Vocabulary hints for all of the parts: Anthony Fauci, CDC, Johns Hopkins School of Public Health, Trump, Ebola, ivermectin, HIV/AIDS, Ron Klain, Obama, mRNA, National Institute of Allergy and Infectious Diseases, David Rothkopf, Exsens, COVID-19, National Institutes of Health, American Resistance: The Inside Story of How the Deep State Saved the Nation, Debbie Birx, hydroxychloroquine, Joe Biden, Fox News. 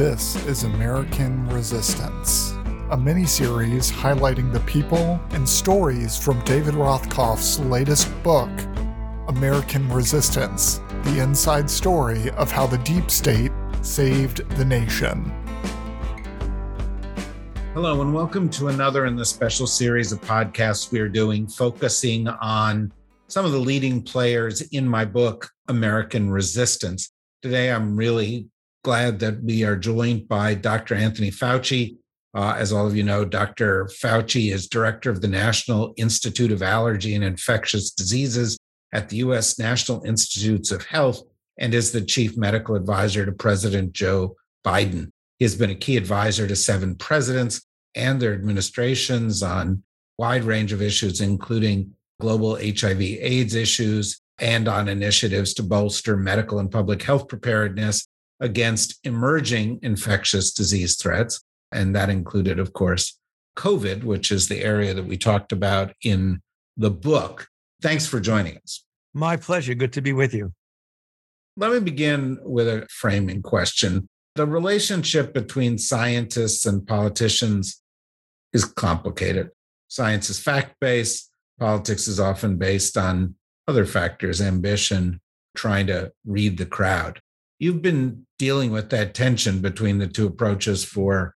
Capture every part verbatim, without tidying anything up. This is American Resistance, a mini-series highlighting the people and stories from David Rothkopf's latest book, American Resistance: The Inside Story of How the Deep State Saved the Nation. Hello, and welcome to another in the special series of podcasts we are doing, focusing on some of the leading players in my book, American Resistance. Today, I'm really glad that we are joined by Doctor Anthony Fauci. Uh, as all of you know, Doctor Fauci is director of the National Institute of Allergy and Infectious Diseases at the U S National Institutes of Health and is the chief medical advisor to President Joe Biden. He has been a key advisor to seven presidents and their administrations on a wide range of issues, including global H I V/AIDS issues and on initiatives to bolster medical and public health preparedness against emerging infectious disease threats. And that included, of course, COVID, which is the area that we talked about in the book. Thanks for joining us. My pleasure. Good to be with you. Let me begin with a framing question. The relationship between scientists and politicians is complicated. Science is fact-based. Politics is often based on other factors, ambition, trying to read the crowd. You've been dealing with that tension between the two approaches for,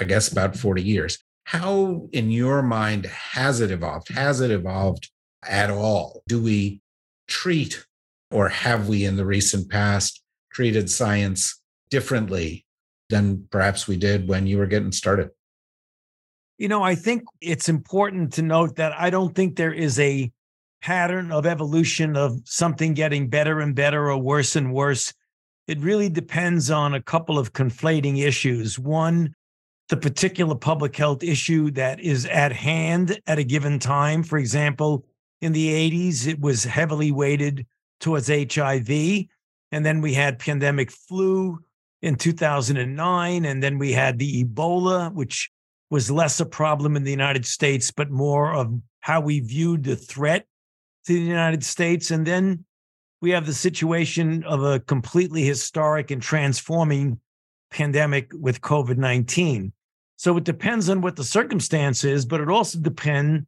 I guess, about forty years. How, in your mind, has it evolved? Has it evolved at all? Do we treat, or have we in the recent past, treated science differently than perhaps we did when you were getting started? You know, I think it's important to note that I don't think there is a pattern of evolution of something getting better and better or worse and worse. It really depends on a couple of conflating issues. One, the particular public health issue that is at hand at a given time. For example, in the eighties, it was heavily weighted towards H I V. And then we had pandemic flu in two thousand nine. And then we had the Ebola, which was less a problem in the United States, but more of how we viewed the threat to the United States. And then we have the situation of a completely historic and transforming pandemic with COVID nineteen. So it depends on what the circumstance is, but it also depends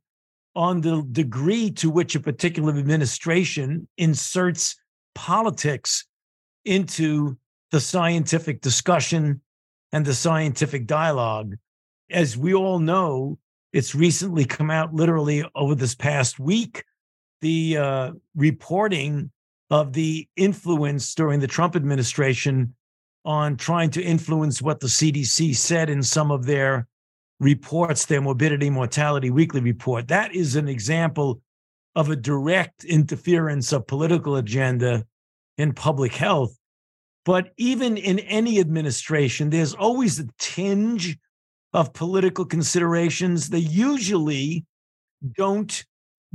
on the degree to which a particular administration inserts politics into the scientific discussion and the scientific dialogue. As we all know, it's recently come out literally over this past week, the uh, reporting of the influence during the Trump administration on trying to influence what the C D C said in some of their reports, their morbidity, mortality weekly report. That is an example of a direct interference of political agenda in public health. But even in any administration, there's always a tinge of political considerations. They usually don't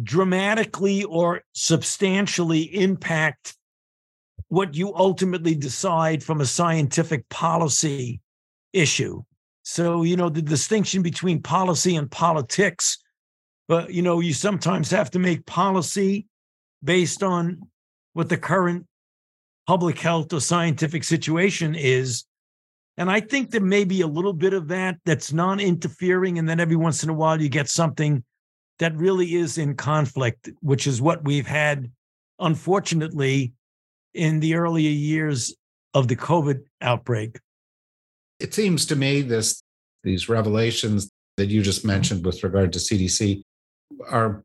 dramatically or substantially impact what you ultimately decide from a scientific policy issue. So, you know, the distinction between policy and politics, but, you know, you sometimes have to make policy based on what the current public health or scientific situation is. And I think there may be a little bit of that that's non-interfering. And then every once in a while you get something that really is in conflict, which is what we've had, unfortunately, in the earlier years of the COVID outbreak. It seems to me this these revelations that you just mentioned with regard to C D C are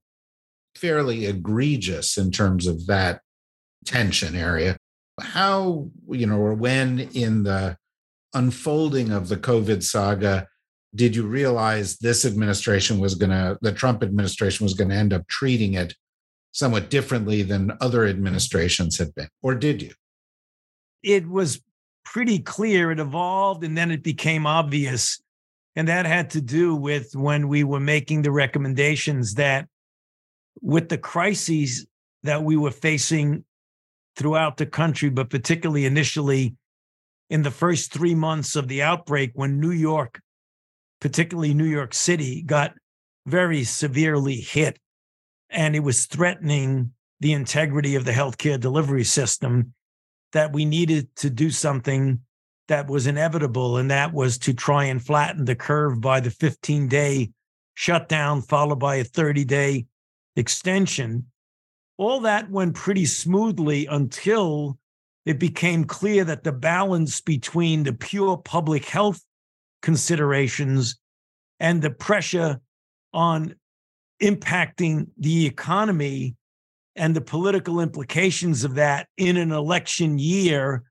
fairly egregious in terms of that tension area. How, you know, or when in the unfolding of the COVID saga did you realize this administration was going to, the Trump administration was going to end up treating it somewhat differently than other administrations had been, or did you? It was pretty clear. It evolved and then it became obvious. And that had to do with when we were making the recommendations that with the crises that we were facing throughout the country, but particularly initially in the first three months of the outbreak when New York, particularly New York City, got very severely hit. And it was threatening the integrity of the healthcare delivery system that we needed to do something that was inevitable, and that was to try and flatten the curve by the fifteen-day shutdown followed by a thirty-day extension. All that went pretty smoothly until it became clear that the balance between the pure public health considerations and the pressure on impacting the economy and the political implications of that in an election year,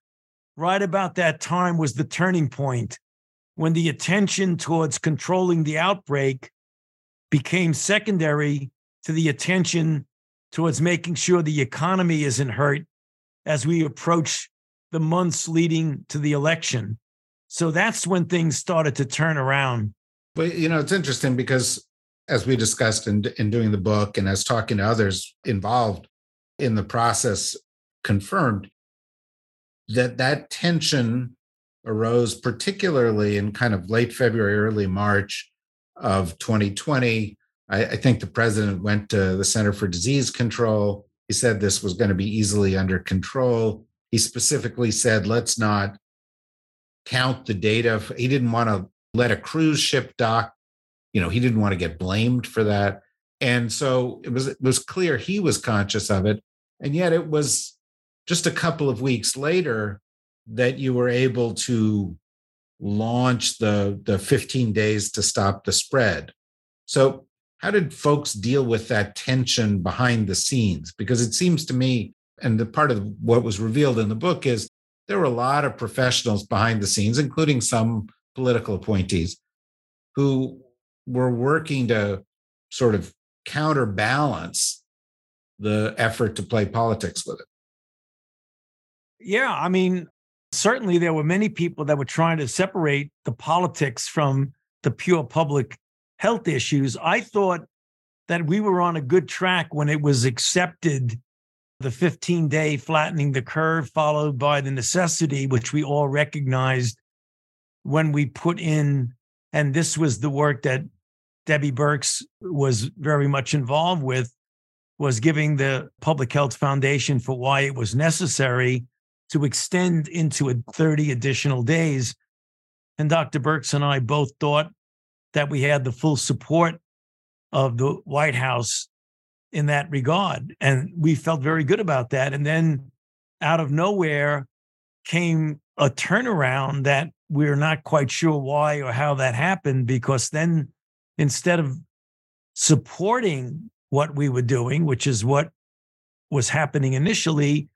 right about that time was the turning point when the attention towards controlling the outbreak became secondary to the attention towards making sure the economy isn't hurt as we approach the months leading to the election. So that's when things started to turn around. But, you know, it's interesting because as we discussed in, in doing the book and as talking to others involved in the process confirmed that that tension arose particularly in kind of late February, early March of twenty twenty. I, I think the president went to the Center for Disease Control. He said this was going to be easily under control. He specifically said, let's not count the data. He didn't want to let a cruise ship dock. You know, he didn't want to get blamed for that. And so it was, it was clear he was conscious of it. And yet it was just a couple of weeks later that you were able to launch the, the fifteen days to stop the spread. So how did folks deal with that tension behind the scenes? Because it seems to me, and the part of what was revealed in the book is there were a lot of professionals behind the scenes, including some political appointees, who we're working to sort of counterbalance the effort to play politics with it. Yeah, I mean, certainly there were many people that were trying to separate the politics from the pure public health issues. I thought that we were on a good track when it was accepted, the fifteen-day flattening the curve, followed by the necessity, which we all recognized when we put in, and this was the work that Debbie Birx was very much involved with, was giving the public health foundation for why it was necessary to extend into thirty additional days. And Doctor Birx and I both thought that we had the full support of the White House in that regard. And we felt very good about that. And then out of nowhere came a turnaround that we're not quite sure why or how that happened, because then instead of supporting what we were doing, which is what was happening initially,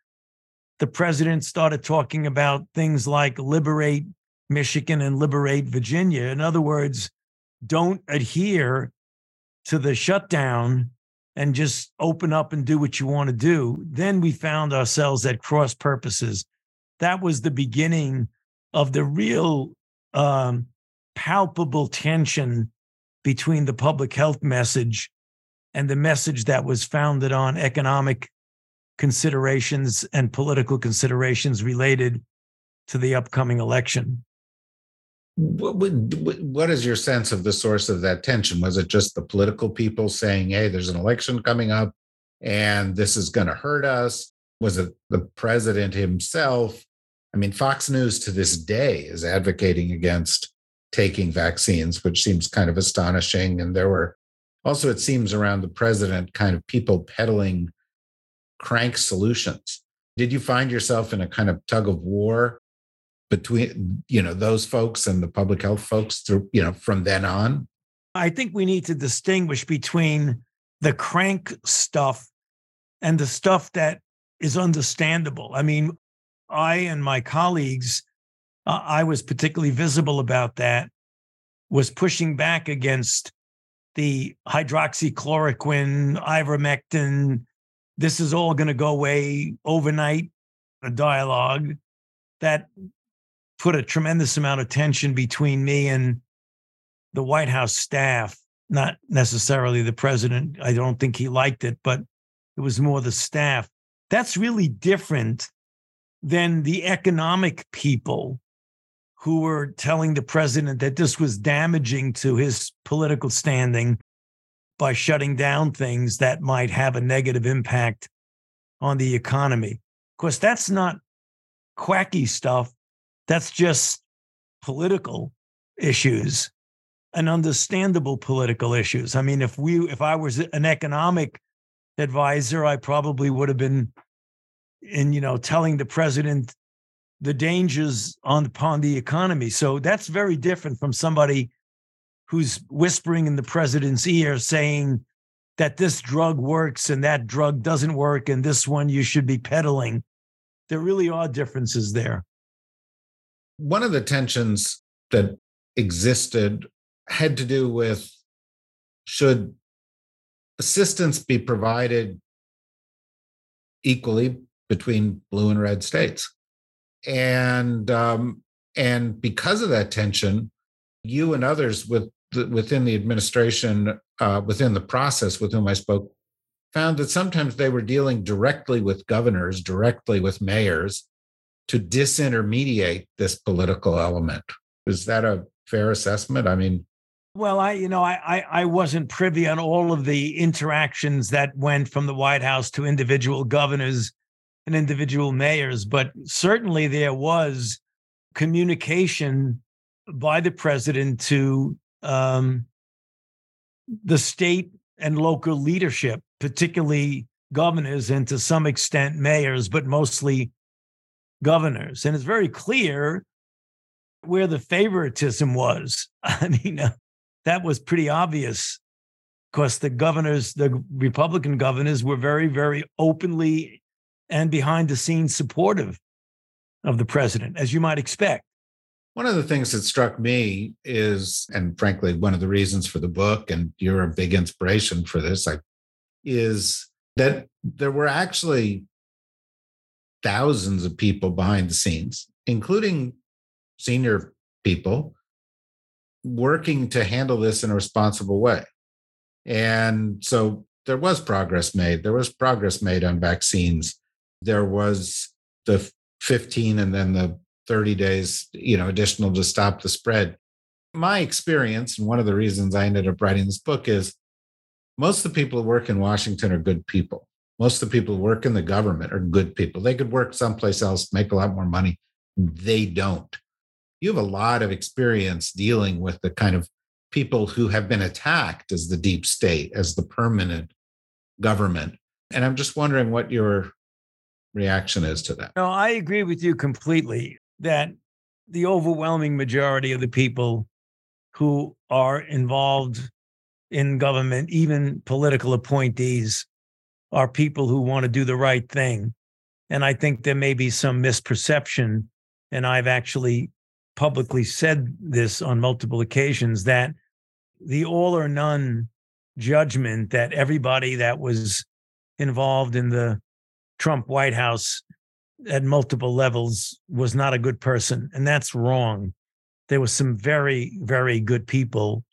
the president started talking about things like liberate Michigan and liberate Virginia. In other words, don't adhere to the shutdown and just open up and do what you want to do. Then we found ourselves at cross purposes. That was the beginning of the real um, palpable tension between the public health message and the message that was founded on economic considerations and political considerations related to the upcoming election. What, what is your sense of the source of that tension? Was it just the political people saying, hey, there's an election coming up and this is going to hurt us? Was it the president himself? I mean, Fox News to this day is advocating against taking vaccines, which seems kind of astonishing. And there were also, it seems, around the president kind of people peddling crank solutions. Did you find yourself in a kind of tug of war between, you know, those folks and the public health folks through, you know, from then on? I think we need to distinguish between the crank stuff and the stuff that is understandable. I mean, I and my colleagues, uh, I was particularly visible about that, was pushing back against the hydroxychloroquine, ivermectin, this is all going to go away overnight, a dialogue that put a tremendous amount of tension between me and the White House staff, not necessarily the president. I don't think he liked it, but it was more the staff. That's really different than the economic people who were telling the president that this was damaging to his political standing by shutting down things that might have a negative impact on the economy. Of course, that's not quacky stuff. That's just political issues and understandable political issues. I mean, if we, if I was an economic advisor, I probably would have been in, you know, telling the president the dangers on upon the economy. So that's very different from somebody who's whispering in the president's ear saying that this drug works and that drug doesn't work and this one you should be peddling. There really are differences there. One of the tensions that existed had to do with, should assistance be provided equally between blue and red states? And um, and because of that tension, you and others with the, within the administration, uh, within the process with whom I spoke, found that sometimes they were dealing directly with governors, directly with mayors, to disintermediate this political element. Is that a fair assessment? I mean, well, I you know I I, I wasn't privy on all of the interactions that went from the White House to individual governors and individual mayors, but certainly there was communication by the president to um, the state and local leadership, particularly governors and to some extent mayors, but mostly governors. And it's very clear where the favoritism was. I mean, uh, that was pretty obvious because the governors, the Republican governors, were very, very openly and behind the scenes supportive of the president, as you might expect. One of the things that struck me is, and frankly, one of the reasons for the book, and you're a big inspiration for this, like, is that there were actually thousands of people behind the scenes, including senior people, working to handle this in a responsible way. And so there was progress made. There was progress made on vaccines. There was the fifteen and then the thirty days, you know, additional to stop the spread. My experience, and one of the reasons I ended up writing this book, is most of the people who work in Washington are good people. Most of the people who work in the government are good people. They could work someplace else, make a lot more money. They don't. You have a lot of experience dealing with the kind of people who have been attacked as the deep state, as the permanent government. And I'm just wondering what your reaction is to that. No, I agree with you completely that the overwhelming majority of the people who are involved in government, even political appointees, are people who want to do the right thing. And I think there may be some misperception, and I've actually publicly said this on multiple occasions, that the all or none judgment that everybody that was involved in the Trump White House at multiple levels was not a good person. And that's wrong. There were some very, very good people,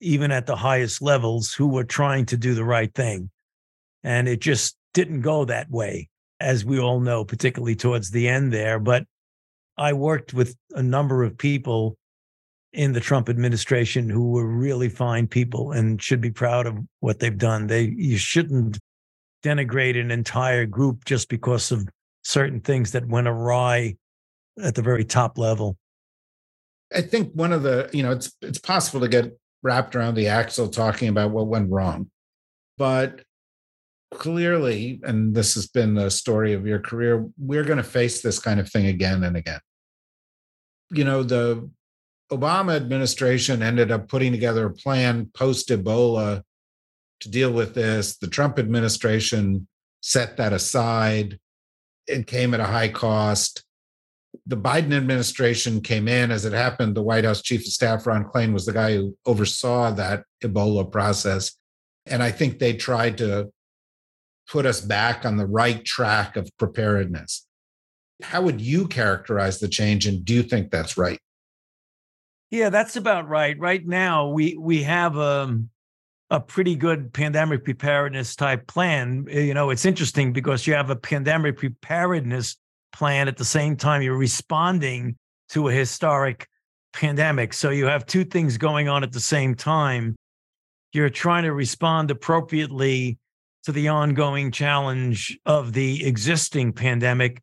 even at the highest levels, who were trying to do the right thing. And it just didn't go that way, as we all know, particularly towards the end there. But I worked with a number of people in the Trump administration who were really fine people and should be proud of what they've done. They, you shouldn't denigrate an entire group just because of certain things that went awry at the very top level. I think one of the, you know, it's it's possible to get wrapped around the axle talking about what went wrong. But clearly, and this has been the story of your career, we're going to face this kind of thing again and again. You know, the Obama administration ended up putting together a plan post-Ebola to deal with this. The Trump administration set that aside. It came at a high cost. The Biden administration came in. As it happened, the White House Chief of Staff, Ron Klain, was the guy who oversaw that Ebola process. And I think they tried to put us back on the right track of preparedness. How would you characterize the change? And do you think that's right? Yeah, that's about right. Right now, we we have um a pretty good pandemic preparedness type plan. You know, it's interesting because you have a pandemic preparedness plan at the same time you're responding to a historic pandemic. So you have two things going on at the same time. You're trying to respond appropriately to the ongoing challenge of the existing pandemic.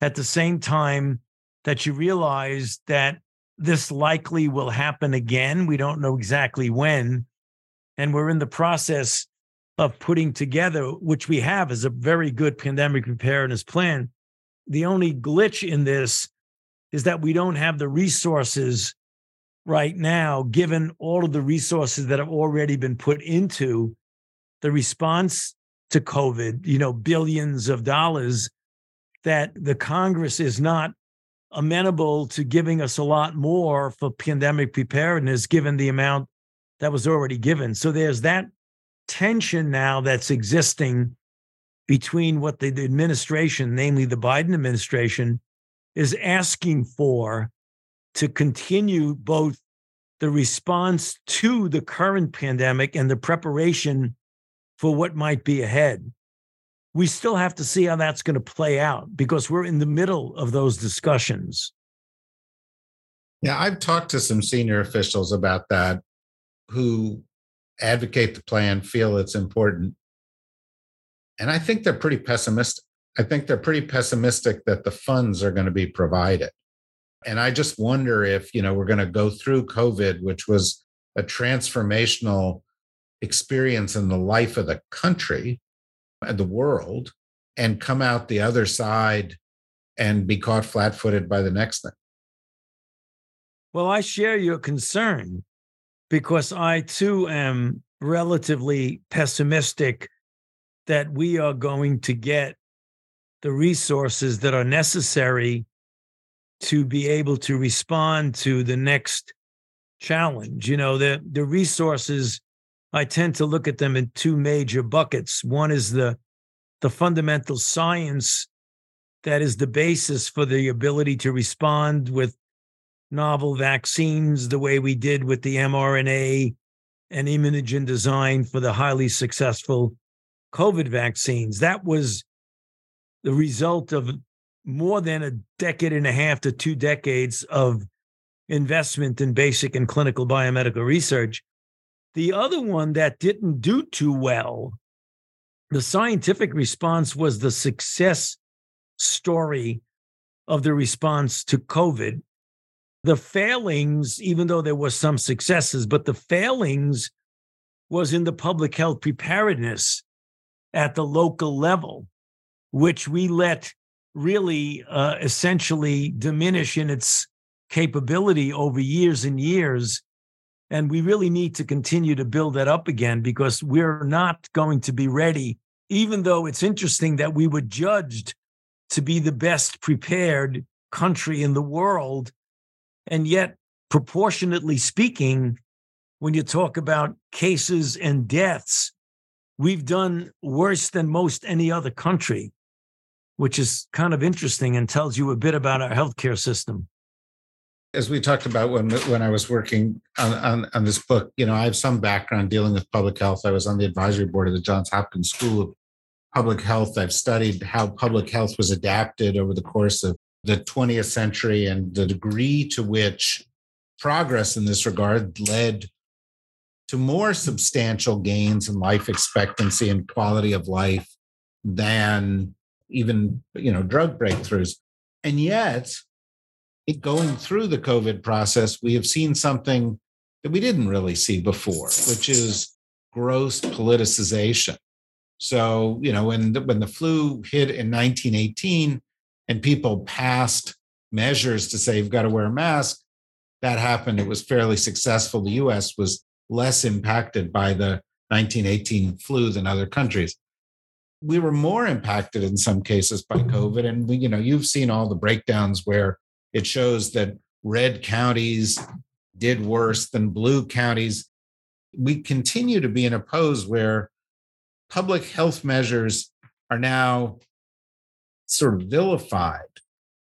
At the same time, that you realize that this likely will happen again. We don't know exactly when. And we're in the process of putting together, which we have is a very good pandemic preparedness plan. The only glitch in this is that we don't have the resources right now, given all of the resources that have already been put into the response to COVID, you know, billions of dollars, that the Congress is not amenable to giving us a lot more for pandemic preparedness, given the amount that was already given. So there's that tension now that's existing between what the, the administration, namely the Biden administration, is asking for to continue both the response to the current pandemic and the preparation for what might be ahead. We still have to see how that's going to play out because we're in the middle of those discussions. Yeah, I've talked to some senior officials about that who advocate the plan, feel it's important. And I think they're pretty pessimistic. I think they're pretty pessimistic that the funds are going to be provided. And I just wonder if, you know, we're going to go through COVID, which was a transformational experience in the life of the country and the world, and come out the other side and be caught flat-footed by the next thing. Well, I share your concern because I, too, am relatively pessimistic that we are going to get the resources that are necessary to be able to respond to the next challenge. You know, the, the resources, I tend to look at them in two major buckets. One is the, the fundamental science that is the basis for the ability to respond with novel vaccines the way we did with the mRNA and immunogen design for the highly successful COVID vaccines. That was the result of more than a decade and a half to two decades of investment in basic and clinical biomedical research. The other one that didn't do too well, the scientific response, was the success story of the response to COVID. The failings, even though there were some successes, but the failings was in the public health preparedness at the local level, which we let really uh, essentially diminish in its capability over years and years. And we really need to continue to build that up again because we're not going to be ready, even though it's interesting that we were judged to be the best prepared country in the world. And yet, proportionately speaking, when you talk about cases and deaths, we've done worse than most any other country, which is kind of interesting and tells you a bit about our healthcare system. As we talked about when when I was working on, on, on this book, you know, I have some background dealing with public health. I was on the advisory board of the Johns Hopkins School of Public Health. I've studied how public health was adapted over the course of the twentieth century and the degree to which progress in this regard led to more substantial gains in life expectancy and quality of life than even, you know, drug breakthroughs. And yet, It going through the COVID process, we have seen something that we didn't really see before, which is gross politicization. So, you know, when the, when the flu hit in nineteen eighteen and people passed measures to say, you've got to wear a mask, that happened. It was fairly successful. The U S was less impacted by the nineteen eighteen flu than other countries. We were more impacted in some cases by COVID. And, you know, you've seen all the breakdowns where it shows that red counties did worse than blue counties. We continue to be in a pose where public health measures are now sort of vilified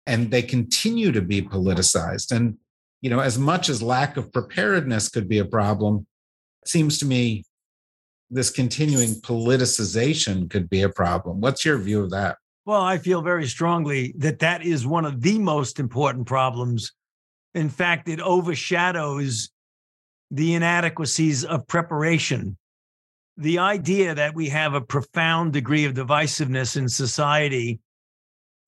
and they continue to be politicized. And, you know, as much as lack of preparedness could be a problem, it seems to me this continuing politicization could be a problem. What's your view of that? Well, I feel very strongly that that is one of the most important problems. In fact, it overshadows the inadequacies of preparation. The idea that we have a profound degree of divisiveness in society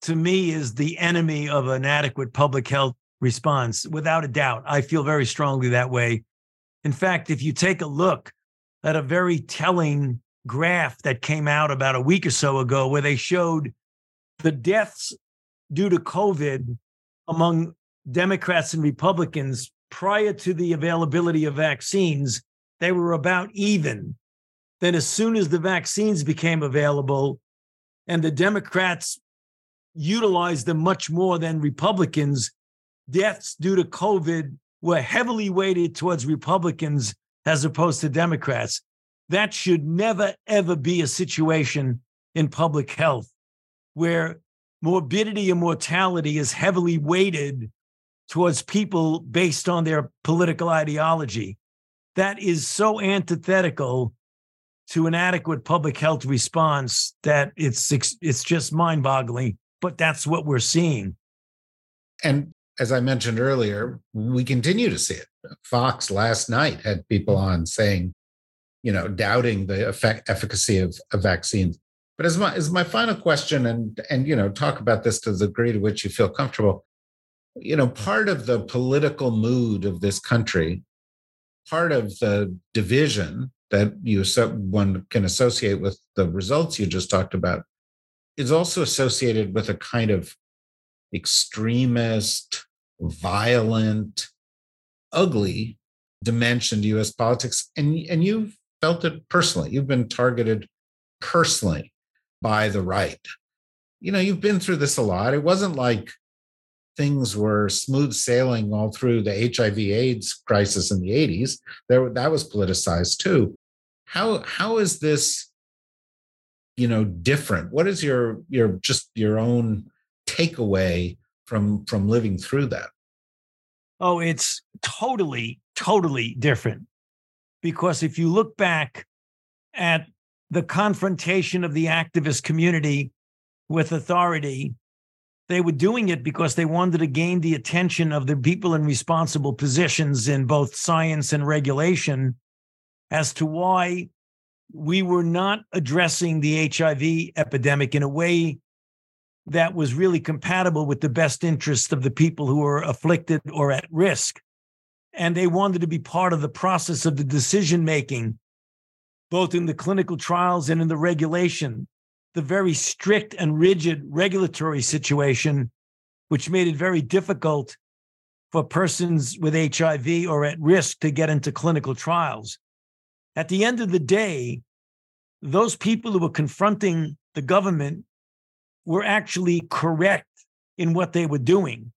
to me, is the enemy of an adequate public health response, without a doubt. I feel very strongly that way. In fact, if you take a look at a very telling graph that came out about a week or so ago, where they showed the deaths due to COVID among Democrats and Republicans prior to the availability of vaccines, they were about even. Then as soon as the vaccines became available, and the Democrats utilized them much more than Republicans, deaths due to COVID were heavily weighted towards Republicans as opposed to Democrats. That should never, ever be a situation in public health where morbidity and mortality is heavily weighted towards people based on their political ideology. That is so antithetical to an adequate public health response that it's it's just mind-boggling, but that's what we're seeing. And as I mentioned earlier, we continue to see it. Fox last night had people on saying, you know, doubting the effect, efficacy of, of vaccines. But as my as my final question, and and you know, talk about this to the degree to which you feel comfortable. You know, part of the political mood of this country, part of the division that you one can associate with the results you just talked about, is also associated with a kind of extremist, violent, ugly dimension to U S politics. And, and you've felt it personally. You've been targeted personally by the right. You know, you've been through this a lot. It wasn't like things were smooth sailing all through the H I V AIDS crisis in the eighties. There, that was politicized too. How how is this, you know, different? What is your your just your own takeaway from from living through that? Oh, it's totally, totally different. Because if you look back at the confrontation of the activist community with authority, they were doing it because they wanted to gain the attention of the people in responsible positions in both science and regulation as to why we were not addressing the H I V epidemic in a way that was really compatible with the best interests of the people who were afflicted or at risk. And they wanted to be part of the process of the decision-making, both in the clinical trials and in the regulation. The very strict and rigid regulatory situation, which made it very difficult for persons with H I V or at risk to get into clinical trials. At the end of the day, those people who were confronting the government were actually correct in what they were doing,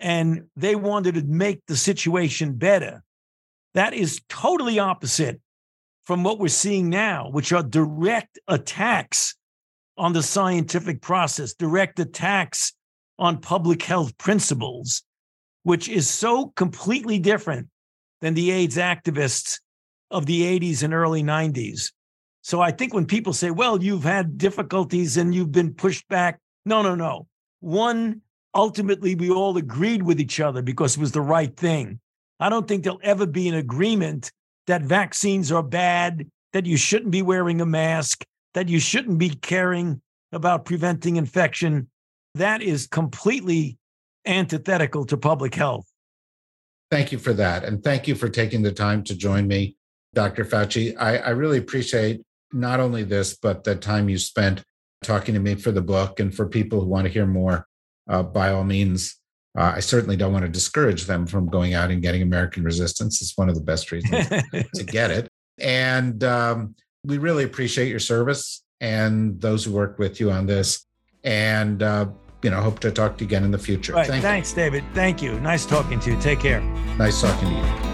and they wanted to make the situation better. That is totally opposite from what we're seeing now, which are direct attacks on the scientific process, direct attacks on public health principles, which is so completely different than the AIDS activists of the eighties and early nineties. So I think when people say, well, you've had difficulties and you've been pushed back. No, no, no. One, ultimately, we all agreed with each other because it was the right thing. I don't think there'll ever be an agreement that vaccines are bad, that you shouldn't be wearing a mask, that you shouldn't be caring about preventing infection. That is completely antithetical to public health. Thank you for that. And thank you for taking the time to join me, Doctor Fauci. I, I really appreciate not only this, but the time you spent talking to me for the book. And for people who want to hear more, uh, by all means, uh, I certainly don't want to discourage them from going out and getting American Resistance. It's one of the best reasons to get it. And, um, we really appreciate your service and those who worked with you on this, and uh, you know, hope to talk to you again in the future. Right. Thank Thanks, you. David. Thank you. Nice talking to you. Take care. Nice talking to you.